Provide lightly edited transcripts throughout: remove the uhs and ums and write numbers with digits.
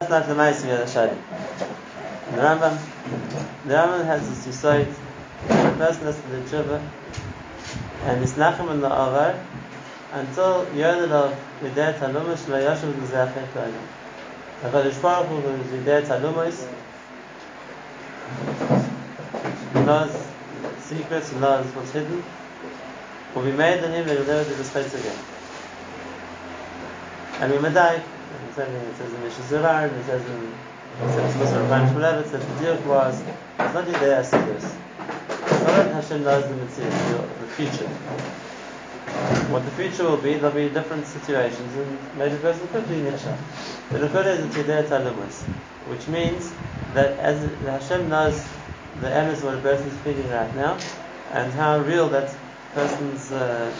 That's not the Ma'aseh Yad Hashem. The Rambam has this yisoid. The person has to do Jibah and is nachem in the Avar until Yodel of Yudei Talumas Shlo Yashu V'Zachei Koyna. The Hakadosh Baruch Hu is Yudei Talumas. He knows secrets, he knows what's hidden. Will be made in him and he'll never do this place again. And we medai. It says in Mishazirah, and it says in Muslim, it says the deal was, it's not Tideya Sidra. It's not that Hashem knows the Mitzius, the future. What the future will be, there'll be different situations, and maybe a person could be in Yaseh. But the Kodesh is Tideya Talumas, which means that as Hashem knows the emes of what a person is feeling right now, and how real that person's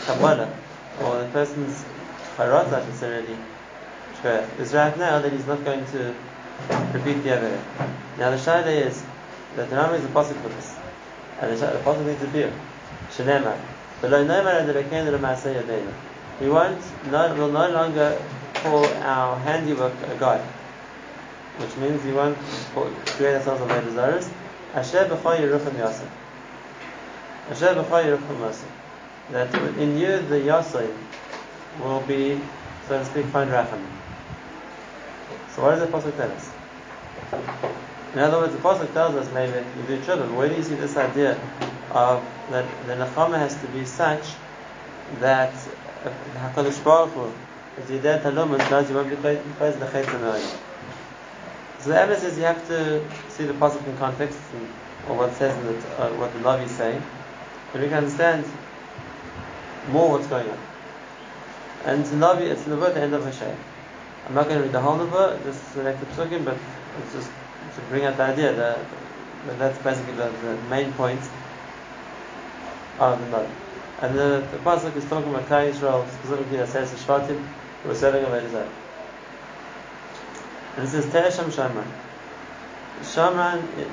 Kabbalah, or the person's Kharazah necessarily, is right now, that he's not going to repeat the Avodah. Now the shayla is that the Rambam is a pasuk for this, and the pasuk needs to be shenema. But lo nomar adrakenu l'maaseh yadeinu. We will no longer call our handiwork a god, which means we won't create ourselves our desires. Asher b'cha yurutoshim Yaseh. Asher b'cha yurutoshim Yaseh. That in you the Yaseh will be, so to speak, find Rucham. So what does the pasuk tell us? In other words, the pasuk tells us maybe you do tshuva. Where do you see this idea of that the neshama has to be such that Hakadosh Baruch Hu, as you did talumas, knows you won't be close the chet annoying. So the evidence is you have to see the pasuk in context, and, or what says in it, what the navi is saying, and we can understand more what's going on. And it's navi, it's nevah at the end of Hashem. I'm not going to read the whole Nevah, just select the Psukim, but it's just to bring out the idea that that's basically the main point of the Nevah. And the pasuk is talking about Klal Yisrael, specifically Yaseh and Shvatim, who are serving Avodah Zarah. And it says Teshu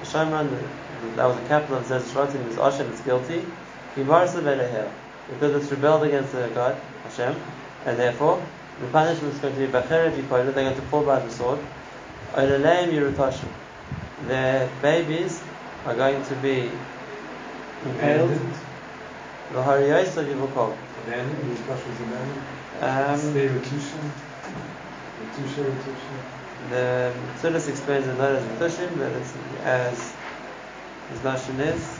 Shomron, that was the capital of Yaseh and Shvatim, is Asher, is guilty. Because it's rebelled against the God, Hashem, and therefore the punishment is going to be b'cherif yipoilu, they're going to fall by the sword. Oleleim yurutoshim. Their babies are going to be impaled. The Yosa you will call. Abandoned? Yurutoshim is abandoned? Retusha. The Mitzius explains it not as retushim, but it's as his notion is.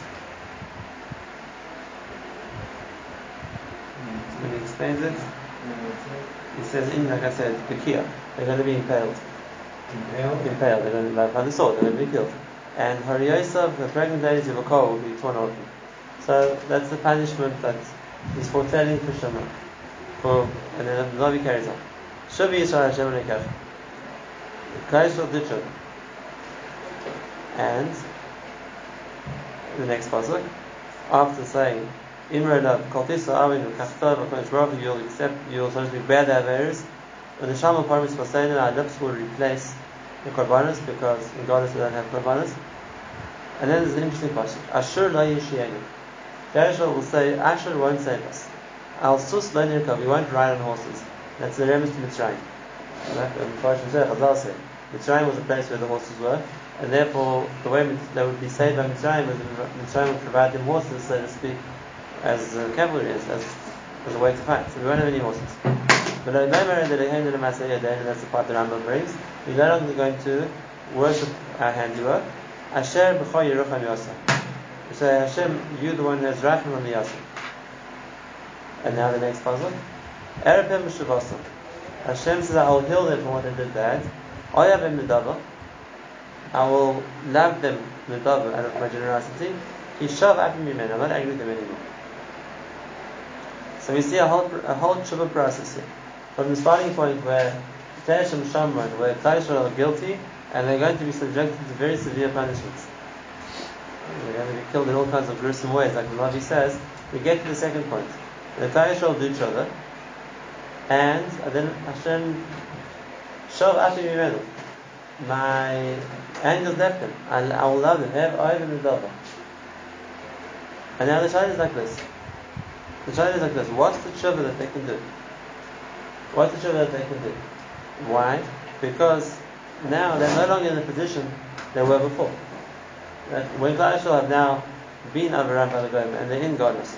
When he explains it, it says, in, like I said, Bekia, they're going to be impaled. Impaled, they're going to be by the sword, they're going to be killed. And Yosa, the pregnant ladies of a cow, will be torn open. So that's the punishment that is foretelling for Shema. And then the Navi carries on. Shubi Yisrael Hashem Nekach. Christ will do Shema. And the next pasuk, after saying, Imre love, Kaltisa, Amin, Kachtav, Akash Baruch, you'll accept, you'll certainly bear their errors. When the Shama promise was saying that our lips will replace the Korbanos, because in Godless we don't have Korbanos. And then there's an interesting question. Ashur lo yishienu. Yashua will say, Ashur won't save us. Al sus lo nirkav, we won't ride on horses. That's the remnant to Mitzrayim. Chazal said, Mitzrayim was a place where the horses were, and therefore the way they would be saved by Mitzrayim was Mitzrayim would provide them horses, so to speak, as cavalry is, as a way to fight. So we won't have any horses. But I remember that I handed the Maaseh Yadaynu, and that's the part the Rambam brings. We're no longer going to worship our handiwork. Asher b'cha yerucham Yosa. We say, Hashem, you the one who has Rachim on the Yaseh. And now the next puzzle. Erepem b'shuvasa. Hashem says, I will heal them for what they did bad. Oyavem middabah. I will love them middabah out of my generosity. Kishav apim yimen. I'm not angry with them anymore. So we see a whole tshuva process here. From the starting point where Teresh and Shomron, where Klal Yisrael are guilty, and they're going to be subjected to very severe punishments. They're going to be killed in all kinds of gruesome ways, like the Navi says. We get to the second point. The Klal Yisrael do tshuva, and then Hashem shov afi mimenu. My angels left them. I will love them. Have I even love them? And now the shayla is like this. The challenge is like this. What's the tshuva that they can do? Why? Because now they're no longer in the position they were before. That when Klal Yisrael have now been overrun by the Goyim and they're in godness,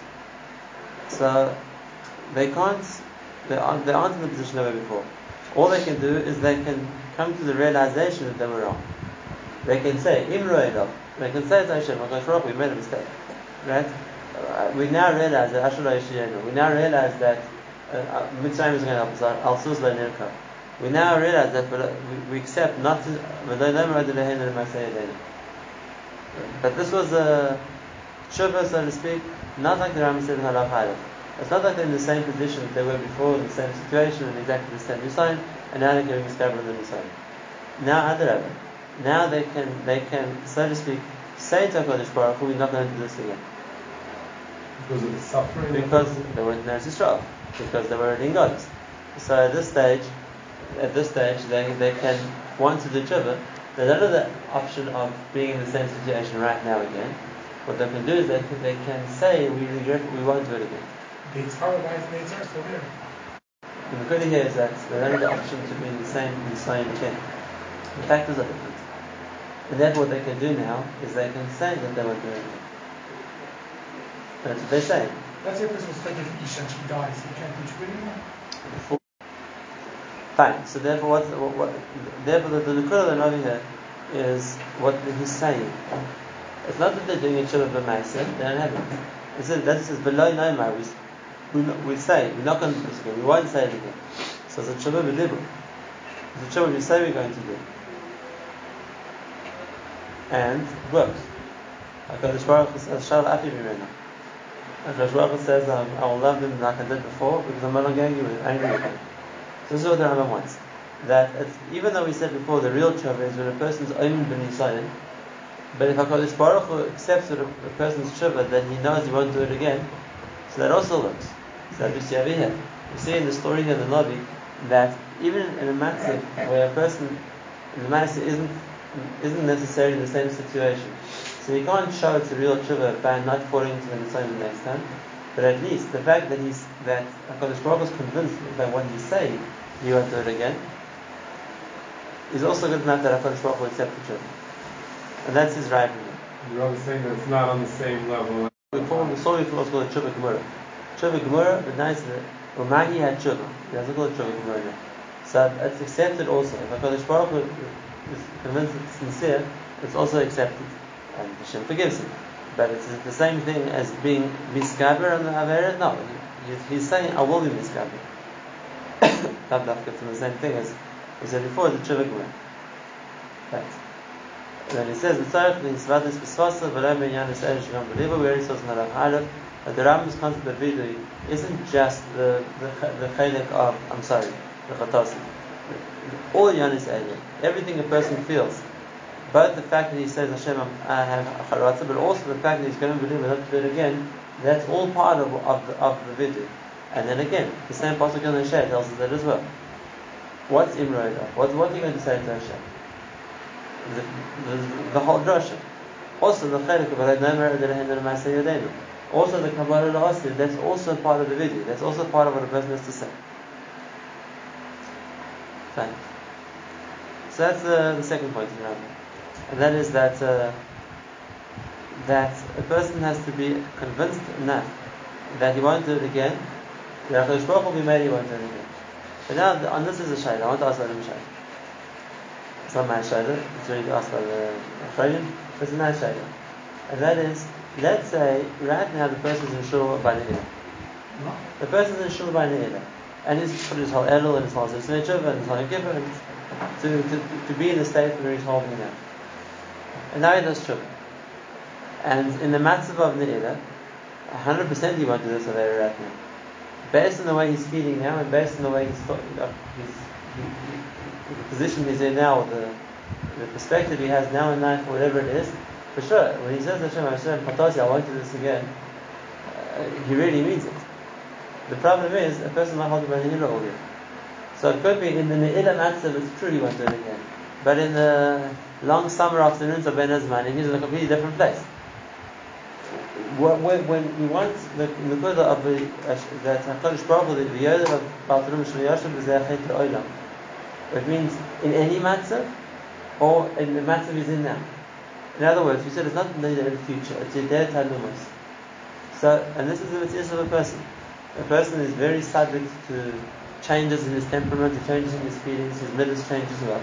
so they can't, they aren't in the position they were before. All they can do is they can come to the realization that they were wrong. They can say, Imro Eloh. They can say to Hashem, we made a mistake. Right? We now realize that Ashur Yeshiyenu. We now realize that Mitzrayim is going to help us. Al-Sus Le'nirka. We now realize that we accept not to... But this was a shuvah, so to speak, not like the Rambam said in Halav Halav. It's not like they're in the same position that they were before, in the same situation, in exactly the same Mitzrayim, and now they're getting discovered in the Mitzrayim. Now, other Rambam, now they can, so to speak, say to Hakadosh Baruch Hu, we're not going to do this again. Because of the suffering? Because they were in Eretz Yisrael. Because they were in God's. So at this stage, they can want to do tshuva. They don't have the option of being in the same situation right now again. What they can do is they can say, we regret it, we won't do it again. The Torah, why is the Torah still here? And the good thing here is that they don't have the option to be in the same again. The factors are different. And therefore what they can do now is they can say that they won't do it again. That's what they say. Let's say, for instance, like if Isha actually dies, he can't do tshuva anymore? Fine. So therefore, the Nukura of the Navi here is what he's saying. It's not that they're doing a tshuva b'maaseh; they don't have it. It says that says below Noimah we say we're not going to do this again. We won't say it again. So it's a tshuva b'libur. It's a tshuva we say we're going to do, and it works. Hakadosh Baruch Hu says, "Shal afi b'mena." Hakadosh Baruch Hu says, "I will love them like I did before because I'm no longer angry with them." So this is what the Rambam wants. That it's, even though we said before the real tshuva is when a person's omen b'nisayon, but if HaKadosh Baruch Hu accepts a person's tshuva, then he knows he won't do it again. So that also works. So that we see over here. We see in the story here in the Navi that even in a matzah where a person in the matzah isn't necessarily in the same situation, so you can't show it's a real tshuva by not falling into the nisayon the next time. But at least the fact that HaKadosh Baruch Hu is convinced by what he's saying, he won't do it again, is also good enough that HaKadosh Baruch Hu accepts the tshuva. And that's his right. You're always saying that it's not on the same level. We saw before what's called a tshuva gemura. Tshuva gemura, but now it's Umahi had tshuva. He doesn't call it tshuva gemura. So it's accepted also. If HaKadosh Baruch Hu is convinced it's sincere, it's also accepted. And Hashem forgives him. But it's the same thing as being miskaber on the Avera? No. He's saying, I will be miskaber. It's the same thing as we said before, the tshuva gemura. Right. And then he says, we already saw in Halav Aleph that the Rambam's concept of vidui isn't just the chalik of, the chatosim. All Yanis Eileh, everything a person feels. Both the fact that he says Hashem, I have a Kharazah, but also the fact that he's going to believe and not do it again, that's all part of the vidui. And then again, the same pasuk in Asher tells us that as well. What's Imro Eloh? What are you going to say to Hashem? The whole drasha. Also the chalik of Adonai Elohim and Maaseh Yadenu. Also the Kabbalah Asher. That's also part of the vidui. That's also part of what a person has to say. Fine. So that's the second point in the Rambam. And that is that a person has to be convinced enough that he won't do it again, that HaKadosh Baruch Hu will be made he won't do it again. But now, on this is a shayla. I want to ask Adam shayla. It's not my shayla, it's really asked by the Australian, but it's my shayla. And that is, let's say, right now the person is in shul by Ne'ilah. The person is in shul by Ne'ilah. And he's put his whole Elul and his whole Zesnechiv and his whole Yom to be in the state where he's holding now. And now he does tshuva. And in the matzav of Ne'ilah, 100% he won't do this Avera right now. Based on the way he's feeling now, and based on the way he's the position he's in now, the perspective he has now in life, whatever it is, for sure, when he says Hashem, I won't do this again, he really means it. The problem is, a person might hold the Ne'ilah all year. So it could be in the Ne'ilah matzav, it's true he won't do it again. But in the long summer afternoons of Ben Azman, he's in a completely different place. When we want the Nekudah of that HaKadosh Baruch Hu, the Yoda of Baltarum Shal Yashim, it means in any matzah, or in the matter is in now. In other words, we said it's not in the future, it's Yedei Tanumas. So, and this is the Mitzius of a person. A person is very subject to changes in his temperament, to changes in his feelings, his midas changes as well.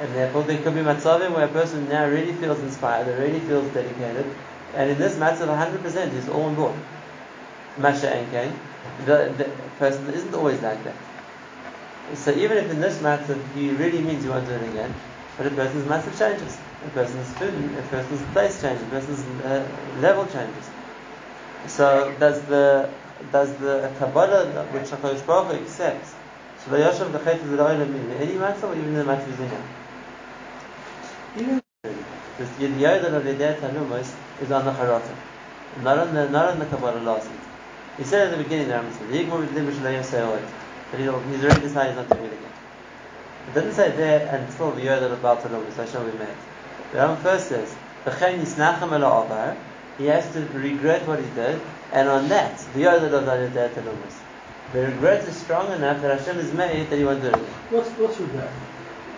And therefore, there could be matzavim where a person now really feels inspired, really feels dedicated, and in this matzav, 100% he's all on board. Masha Enkein, the person isn't always like that. So even if in this matzav he really means he won't do it again, but a person's matzav changes, a person's food, a person's place changes, a person's level changes. So does the Kabbalah which Hakadosh Baruch Hu accepts? So the Yashav the Chayt is the any matzav or even the matzav is enough. Even this Yediyah of Yedei Tanumos is on the Kharazah, not on the Kabbalah last week. He said at the beginning, the Rambam said, that he's already decided not to do it again. It doesn't say there until the Yediyah of Baal Tanumos, I shall be made. The Rambam first says, he has to regret what he did, and on that, the Yediyah of Yedei Tanumos. The regret is strong enough that Hashem is made that he won't do it again. What's regret?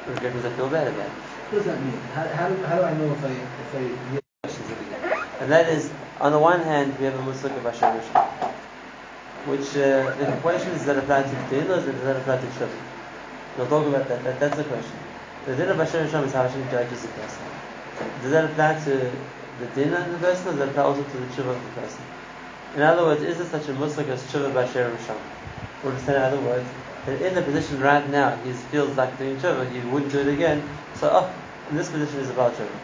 Regret means I feel bad about it. What does that mean? How do I know if I hear questions again? And that is, on the one hand, we have a pasuk of Asher which the question is that applied to Tideya, is that applied to Shvatim? We'll talk about that. That's the question. The din of Asher is how Hashem judges the person. Does that apply to the din of the person, or does that apply also to the Jibah of the person? In other words, is there such a pasuk as Jibah by Asher? Or to say in other words, that in the position right now, he feels like doing Jibah, he wouldn't do it again. So, in this position is about children.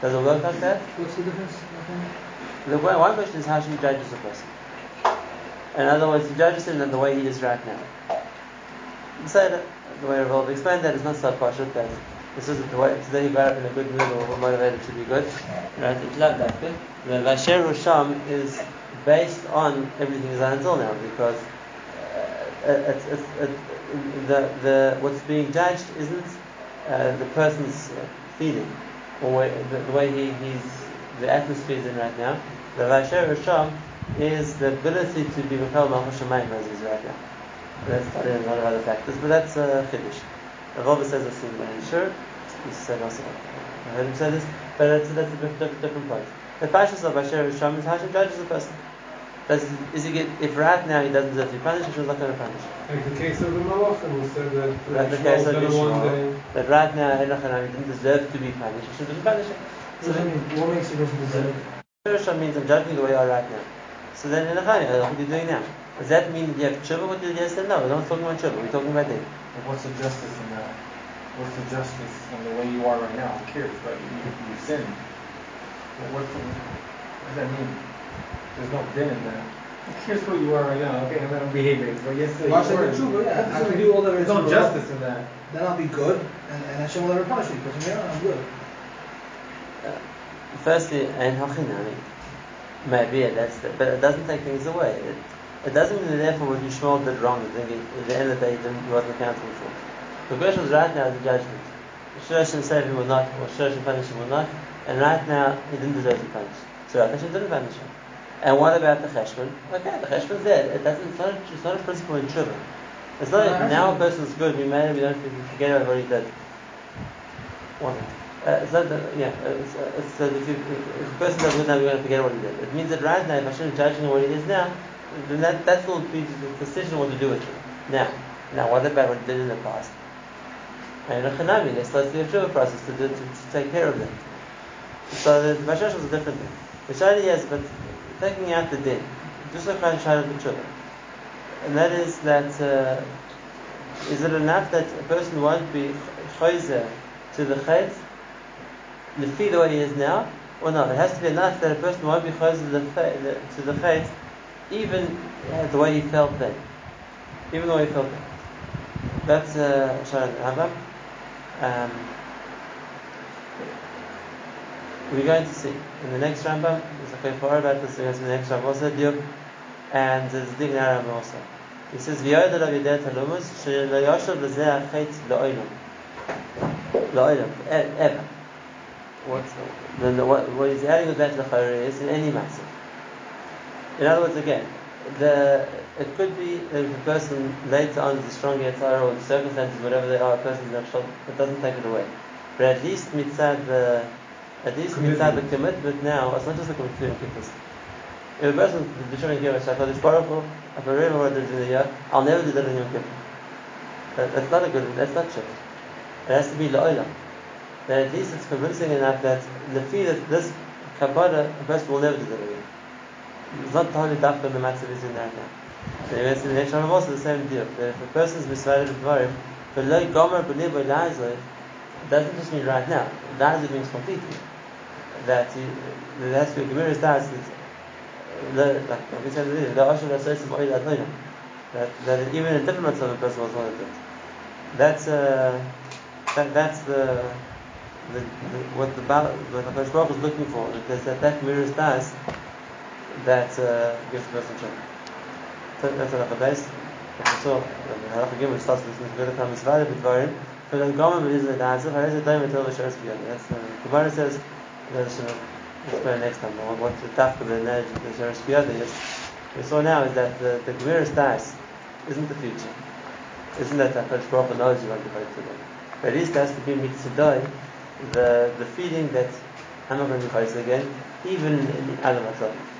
Does it work like that? What's the difference? Okay. The one question is how she judges a person. In other words, he judges him in the way he is right now. So, the way Rav explained that is not so partial, that this isn't the way. Today he got up in a good mood or motivated to be good. Right? It's not that good. The Vasher Rucham is based on everything he's done until now, because the what's being judged isn't the person's feeling, or the way the atmosphere is in right now. The Vasher Risham is the ability to be Mekal Malchus Shemayim as is right now. That's not a lot of other factors, but that's a Chiddush. Avodah says I've seen Ashur. He said also, I heard him say this, but that's a different point. The Pashas of Vasher Risham is how she judges the person. If right now he doesn't deserve to be punished, Hashem's not going to punish him. Like the case of the Malachim, we said that like the case of Yishmael, that right now he didn't deserve to be punished, Hashem doesn't punish him. So then, what makes you deserve it? Hashem means I'm judging the way you are right now. So then, what are you doing now? Does that mean you have tshuva? What did you say? No, we're not talking about tshuva, we're talking about it. What's the justice in that? What's the justice in the way you are right now? Who cares? But you sin. What does that mean? There's no din in that. Here's who you are right now. Okay, I'm not behaving. But yesterday I can do all that. There's no justice in that. Then I'll be good, and Hashem will never punish me because from here on I'm good. Firstly, and hachinami, maybe that's the, but it doesn't take things away. It doesn't mean that therefore what Yishmael did wrong. At the end of the day, he wasn't accountable for. The question is right now is the judgment. Should Hashem save him or not, or should Hashem punish him or not? And right now he didn't deserve to be punished. So Hashem didn't punish him. And what about the cheshbon? Okay, the cheshbon's there. It's not a principle in tshuva. It's not now a person's good. We made him. We don't forget about what he did. If a person doesn't good now, we're going to forget what he did. It means that right now, if Hashem is judging him what he is now, then that will be the decision what to do with him. Now what about what he did in the past? And a chanami, there starts the tshuva process to take care of that. So the Vashash was a different thing. The shadi yes, but taking out the din, just like I shall the children. And that is that is it enough that a person won't be choizer to the chayt, the feel the way he is now, or no? It has to be enough that a person won't be choizer to the chayt, even the way he felt then, even the way he felt then. That's Shalat Rambam. We're going to see in the next Rambam. It's okay for about this. We're going to see the next Rambam also, and there's Dignay Rambam also. He says, "V'yoda l'videi talumus she'lo yoshav l'zeh hachet lo'olam ever." What he's adding with that l'chayre is in any matter. In other words, again, it could be if the person later on is a strong yetzara or the circumstances, whatever they are, a person's not shot, it doesn't take it away. But at least mitzad the commitment now, it's not just the commitment to Kippur. If a person is showing Yom Kippur, I thought it's powerful, I really want to do the year, I'll never do that in Yom Kippur. That's not a good, that's not shit. It has to be la'olam. That at least it's convincing enough that the feel that this Kabbalah, a person will never do that again. It's not totally daft on the matzah is in that now. So in the neshama also the same deal. That if a person is misguided for him, but lo gomer b'libo la'izah, doesn't just mean right now. La'izah means completely. That there has to be a gemara stance that, like we said earlier, the Ashur associates oil adonai. That even a different mitzvah of a person was not at it. That's the what the Hakadosh Baruch Hu is looking for. Because that mirrors das that gives the person children. So that's another base. So the halakha again, which starts with the time is valid with varim. But the government is the answer. There is a time until the shares beyond. That's the Korbanos says. Let's explain next time. What the daf of the knowledge of the shares beyond is. We saw now is that the Gemara's das isn't the future. Isn't that Hakadosh Baruch Hu knows you want to fight today? But at least there has to be mitziday, the feeling that I'm not going to be fighting again, even in the Alam Atov.